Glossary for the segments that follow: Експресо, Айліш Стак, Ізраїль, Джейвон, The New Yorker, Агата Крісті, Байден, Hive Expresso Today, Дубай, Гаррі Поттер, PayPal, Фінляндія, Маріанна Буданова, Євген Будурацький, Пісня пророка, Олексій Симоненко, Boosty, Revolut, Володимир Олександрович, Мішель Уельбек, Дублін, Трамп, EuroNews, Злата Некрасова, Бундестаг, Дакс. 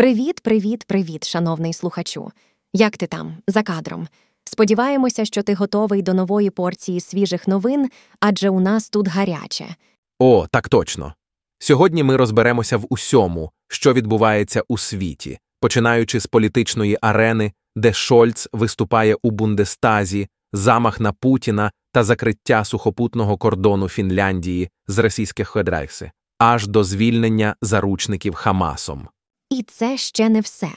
Привіт, шановний слухачу. Як ти там, за кадром? Сподіваємося, що ти готовий до нової порції свіжих новин, адже у нас тут гаряче. О, так точно. Сьогодні ми розберемося в усьому, що відбувається у світі, починаючи з політичної арени, де Шольц виступає у Бундестазі, замах на Путіна та закриття сухопутного кордону Фінляндії з російських Федерації, аж до звільнення заручників Хамасом. І це ще не все.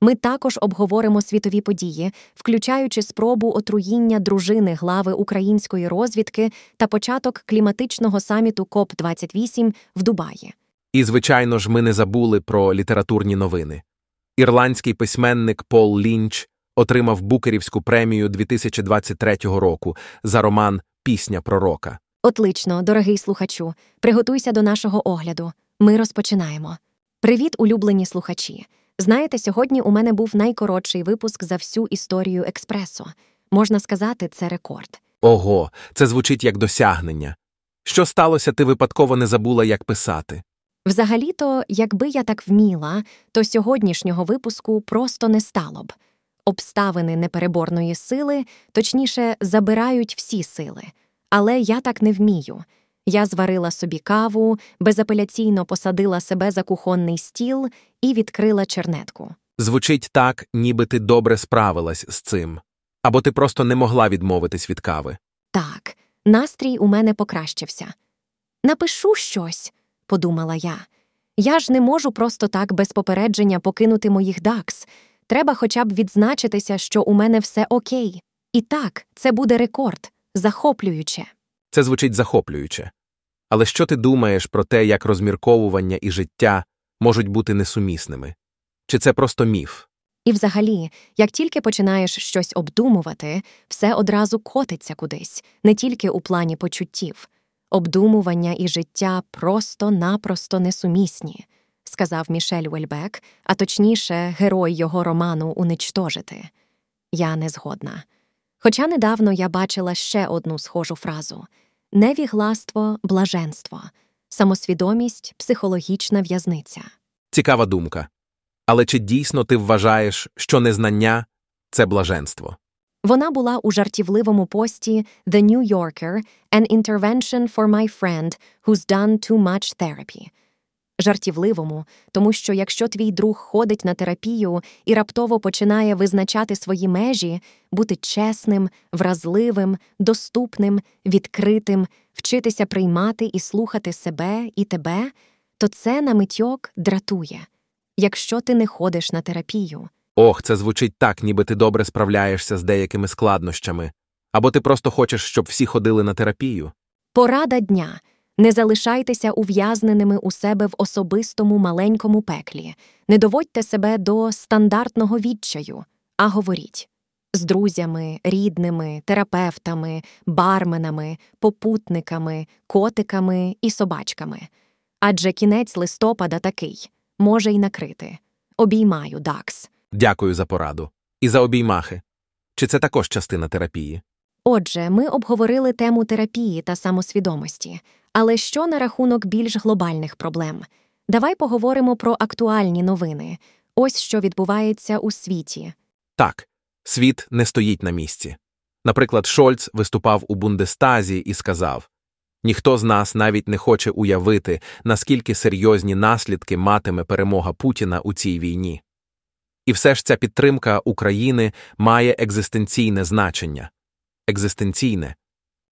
Ми також обговоримо світові події, включаючи спробу отруєння дружини глави української розвідки та початок кліматичного саміту COP28 в Дубаї. І, звичайно ж, ми не забули про літературні новини. Ірландський письменник Пол Лінч отримав Букерівську премію 2023 року за роман «Пісня пророка». Отлично, дорогий слухачу, приготуйся до нашого огляду. Ми розпочинаємо. Привіт, улюблені слухачі! Знаєте, сьогодні у мене був найкоротший випуск за всю історію «Експресо». Можна сказати, це рекорд. Ого, це звучить як досягнення. Що сталося, ти випадково не забула, як писати? Взагалі-то, якби я так вміла, то сьогоднішнього випуску просто не стало б. Обставини непереборної сили, точніше, забирають всі сили. Але я так не вмію. Я зварила собі каву, безапеляційно посадила себе за кухонний стіл і відкрила чернетку. Звучить так, ніби ти добре справилась з цим. Або ти просто не могла відмовитись від кави. Так, настрій у мене покращився. «Напишу щось», – подумала я. «Я ж не можу просто так без попередження покинути моїх дакс. Треба хоча б відзначитися, що у мене все окей. І так, це буде рекорд. Захоплююче». Це звучить захоплююче. Але що ти думаєш про те, як розмірковування і життя можуть бути несумісними? Чи це просто міф? І взагалі, як тільки починаєш щось обдумувати, все одразу котиться кудись, не тільки у плані почуттів. Обдумування і життя просто-напросто несумісні, сказав Мішель Уельбек, а точніше, герой його роману «Уничтожити». Я не згодна. Хоча недавно я бачила ще одну схожу фразу – невігластво, блаженство, самосвідомість, психологічна в'язниця. Цікава думка. Але чи дійсно ти вважаєш, що незнання – це блаженство? Вона була у жартівливому пості The New Yorker – an intervention for my friend who's done too much therapy. Жартівливому, тому що якщо твій друг ходить на терапію і раптово починає визначати свої межі, бути чесним, вразливим, доступним, відкритим, вчитися приймати і слухати себе і тебе, то це на митьок дратує. Якщо ти не ходиш на терапію. Ох, це звучить так, ніби ти добре справляєшся з деякими складнощами. Або ти просто хочеш, щоб всі ходили на терапію. Порада дня. Не залишайтеся ув'язненими у себе в особистому маленькому пеклі. Не доводьте себе до стандартного відчаю, а говоріть. З друзями, рідними, терапевтами, барменами, попутниками, котиками і собачками. Адже кінець листопада такий. Може й накрити. Обіймаю, Дакс. Дякую за пораду. І за обіймахи. Чи це також частина терапії? Отже, ми обговорили тему терапії та самосвідомості. Але що на рахунок більш глобальних проблем? Давай поговоримо про актуальні новини. Ось що відбувається у світі. Так, світ не стоїть на місці. Наприклад, Шольц виступав у Бундестазі і сказав: «Ніхто з нас навіть не хоче уявити, наскільки серйозні наслідки матиме перемога Путіна у цій війні». І все ж ця підтримка України має екзистенційне значення. Екзистенційне.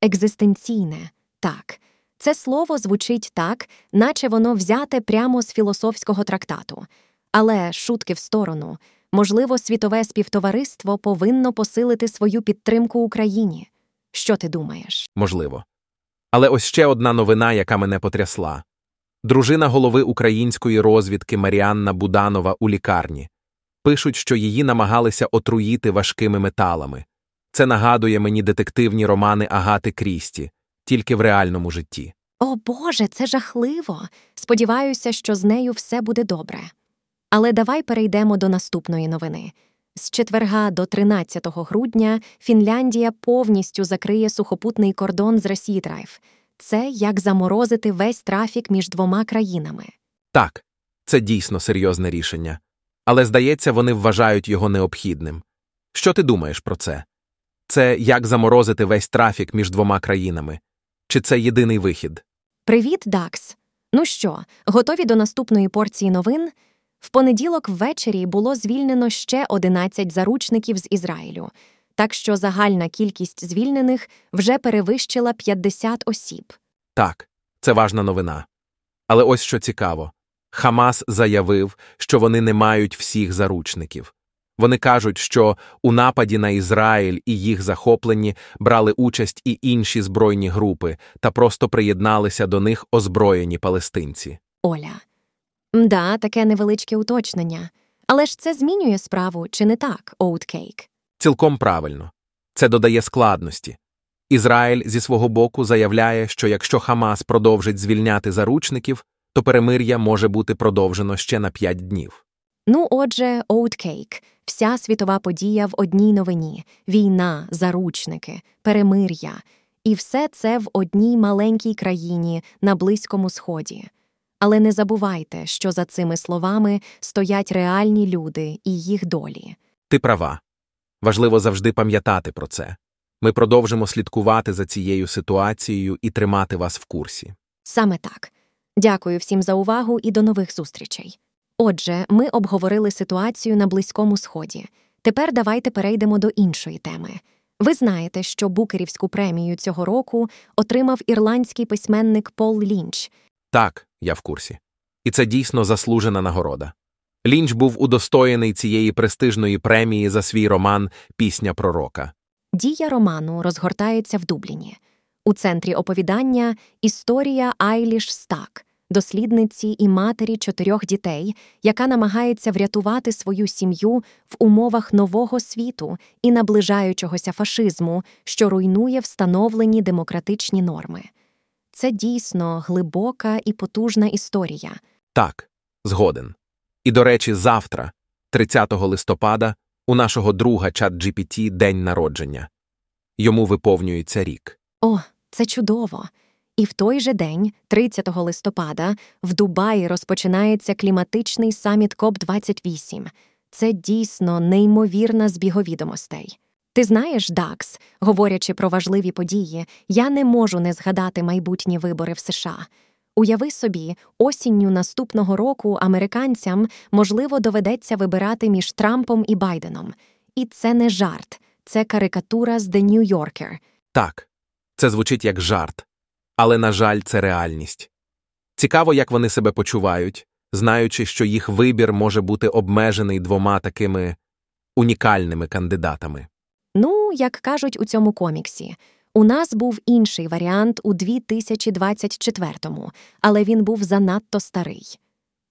Екзистенційне, так. Це слово звучить так, наче воно взяте прямо з філософського трактату. Але, шутки в сторону, можливо, світове співтовариство повинно посилити свою підтримку Україні. Що ти думаєш? Можливо. Але ось ще одна новина, яка мене потрясла. Дружина голови української розвідки Маріанна Буданова у лікарні. Пишуть, що її намагалися отруїти важкими металами. Це нагадує мені детективні романи Агати Крісті. Тільки в реальному житті. О, Боже, це жахливо! Сподіваюся, що з нею все буде добре. Але давай перейдемо до наступної новини. З четверга до 13 грудня Фінляндія повністю закриє сухопутний кордон з Росією. Це як заморозити весь трафік між двома країнами. Так, це дійсно серйозне рішення. але, здається, вони вважають його необхідним. Що ти думаєш про це? Це як заморозити весь трафік між двома країнами? Чи це єдиний вихід? Привіт, Дакс! Ну що, готові до наступної порції новин? В понеділок ввечері було звільнено ще 11 заручників з Ізраїлю, так що загальна кількість звільнених вже перевищила 50 осіб. Так, це важна новина. Але ось що цікаво. Хамас заявив, що вони не мають всіх заручників. Вони кажуть, що у нападі на Ізраїль і їх захопленні брали участь і інші збройні групи та просто приєдналися до них озброєні палестинці. Оля. Да, таке невеличке уточнення. Але ж це змінює справу, чи не так, Оуткейк? Цілком правильно. Це додає складності. Ізраїль зі свого боку заявляє, що якщо Хамас продовжить звільняти заручників, то перемир'я може бути продовжено ще на 5 днів. Ну, отже, Оуткейк. Вся світова подія в одній новині. Війна, заручники, перемир'я. І все це в одній маленькій країні на Близькому Сході. Але не забувайте, що за цими словами стоять реальні люди і їх долі. Ти права. Важливо завжди пам'ятати про це. Ми продовжимо слідкувати за цією ситуацією і тримати вас в курсі. Саме так. Дякую всім за увагу і до нових зустрічей. Отже, ми обговорили ситуацію на Близькому Сході. Тепер давайте перейдемо до іншої теми. Ви знаєте, що Букерівську премію цього року отримав ірландський письменник Пол Лінч. Так, я в курсі. І це дійсно заслужена нагорода. Лінч був удостоєний цієї престижної премії за свій роман «Пісня пророка». Дія роману розгортається в Дубліні. У центрі оповідання – історія Айліш Стак, дослідниці і матері 4 дітей, яка намагається врятувати свою сім'ю в умовах нового світу і наближаючогося фашизму, що руйнує встановлені демократичні норми. Це дійсно глибока і потужна історія. Так, згоден. І, до речі, завтра, 30 листопада, у нашого друга ChatGPT день народження. Йому виповнюється рік. О, це чудово! І в той же день, 30 листопада, в Дубаї розпочинається кліматичний саміт COP28. Це дійсно неймовірна збіговідомостей. Ти знаєш, Дакс, говорячи про важливі події, я не можу не згадати майбутні вибори в США. Уяви собі, осінню наступного року американцям, можливо, доведеться вибирати між Трампом і Байденом. І це не жарт, це карикатура з The New Yorker. Так, це звучить як жарт. Але, на жаль, це реальність. Цікаво, як вони себе почувають, знаючи, що їх вибір може бути обмежений 2 такими унікальними кандидатами. Ну, як кажуть у цьому коміксі, у нас був інший варіант у 2024-му, але він був занадто старий.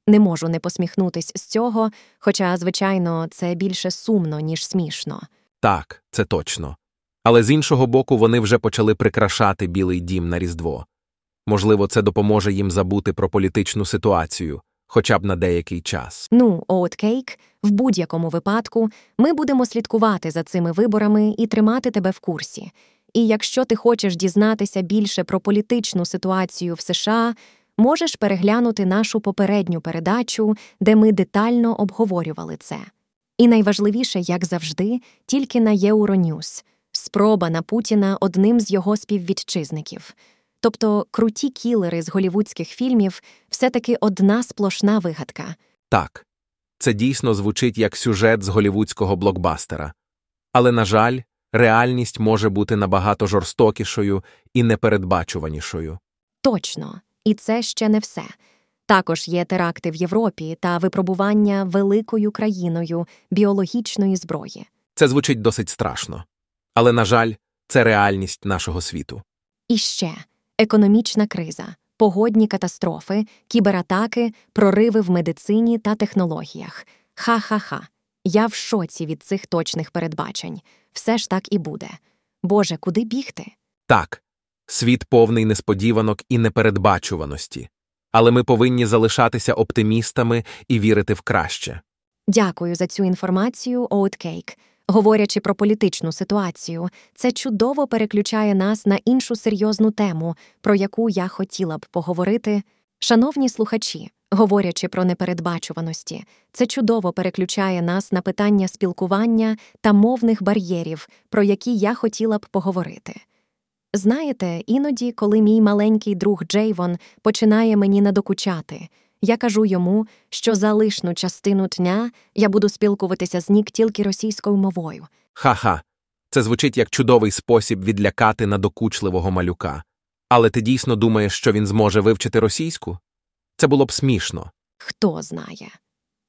Не можу не посміхнутись з цього, хоча, звичайно, це більше сумно, ніж смішно. Так, це точно. Але з іншого боку, вони вже почали прикрашати Білий дім на Різдво. Можливо, це допоможе їм забути про політичну ситуацію, хоча б на деякий час. Ну, Оуткейк, в будь-якому випадку ми будемо слідкувати за цими виборами і тримати тебе в курсі. І якщо ти хочеш дізнатися більше про політичну ситуацію в США, можеш переглянути нашу попередню передачу, де ми детально обговорювали це. І найважливіше, як завжди, тільки на EuroNews – спроба на Путіна одним з його співвітчизників. Тобто круті кілери з голівудських фільмів все-таки одна сплошна вигадка. Так, це дійсно звучить як сюжет з голівудського блокбастера. Але, на жаль, реальність може бути набагато жорстокішою і непередбачуванішою. Точно. І це ще не все. Також є теракти в Європі та випробування великою країною біологічної зброї. Це звучить досить страшно. Але, на жаль, це реальність нашого світу. І ще економічна криза, погодні катастрофи, кібератаки, прориви в медицині та технологіях. Ха-ха-ха. Я в шоці від цих точних передбачень. Все ж так і буде. Боже, куди бігти? Так, світ повний несподіванок і непередбачуваності. Але ми повинні залишатися оптимістами і вірити в краще. Дякую за цю інформацію, Оуткейк. Говорячи про політичну ситуацію, це чудово переключає нас на іншу серйозну тему, про яку я хотіла б поговорити. Шановні слухачі, Говорячи про непередбачуваності, це чудово переключає нас на питання спілкування та мовних бар'єрів, про які я хотіла б поговорити. Знаєте, іноді, коли мій маленький друг Джейвон починає мені надокучати, я кажу йому, що залишну частину дня я буду спілкуватися з Нік тільки російською мовою. Ха-ха, це звучить як чудовий спосіб відлякати надокучливого малюка. Але ти дійсно думаєш, що він зможе вивчити російську? Це було б смішно. Хто знає.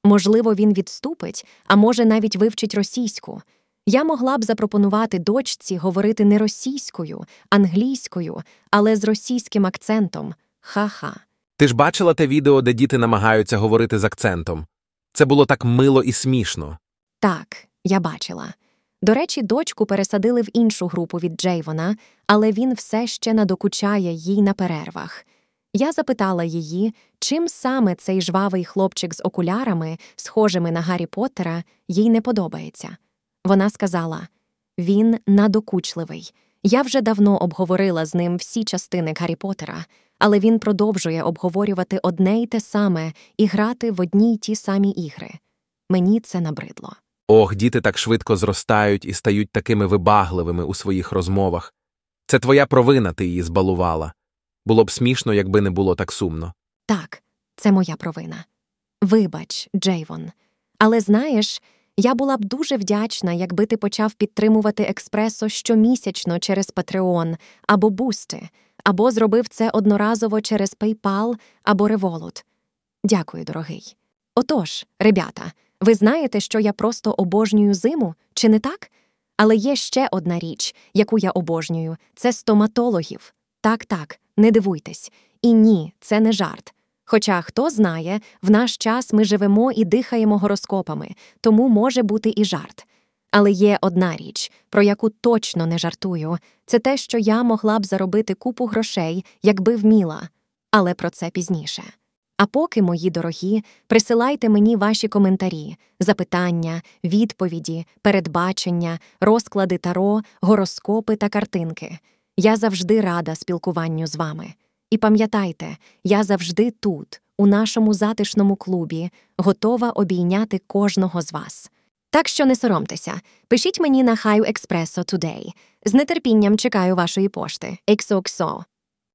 Можливо, він відступить, а може навіть вивчить російську. Я могла б запропонувати дочці говорити не російською, англійською, але з російським акцентом. Ха-ха. Ти ж бачила те відео, де діти намагаються говорити з акцентом? Це було так мило і смішно. Так, я бачила. До речі, дочку пересадили в іншу групу від Джейвона, але він все ще надокучає їй на перервах. Я запитала її, чим саме цей жвавий хлопчик з окулярами, схожими на Гаррі Поттера, їй не подобається. Вона сказала: «Він надокучливий. Я вже давно обговорила з ним всі частини Гаррі Поттера, але він продовжує обговорювати одне й те саме і грати в одні й ті самі ігри. Мені це набридло». Ох, діти так швидко зростають і стають такими вибагливими у своїх розмовах. Це твоя провина, ти її збалувала. Було б смішно, якби не було так сумно. Так, це моя провина. Вибач, Джейвон. Але знаєш, я була б дуже вдячна, якби ти почав підтримувати Експресо щомісячно через Patreon або Boosty, або зробив це одноразово через PayPal або Revolut. Дякую, дорогий. Отож, ребята, ви знаєте, що я просто обожнюю зиму, чи не так? Але є ще одна річ, яку я обожнюю – це стоматологів. Так, не дивуйтесь. І ні, це не жарт. Хоча, хто знає, в наш час ми живемо і дихаємо гороскопами, тому може бути і жарт. Але є одна річ, про яку точно не жартую – це те, що я могла б заробити купу грошей, якби вміла. Але про це пізніше. А поки, мої дорогі, присилайте мені ваші коментарі, запитання, відповіді, передбачення, розклади таро, гороскопи та картинки. Я завжди рада спілкуванню з вами. І пам'ятайте, я завжди тут, у нашому затишному клубі, готова обійняти кожного з вас. Так що не соромтеся, пишіть мені на Hive Expresso Today. З нетерпінням чекаю вашої пошти. XOXO.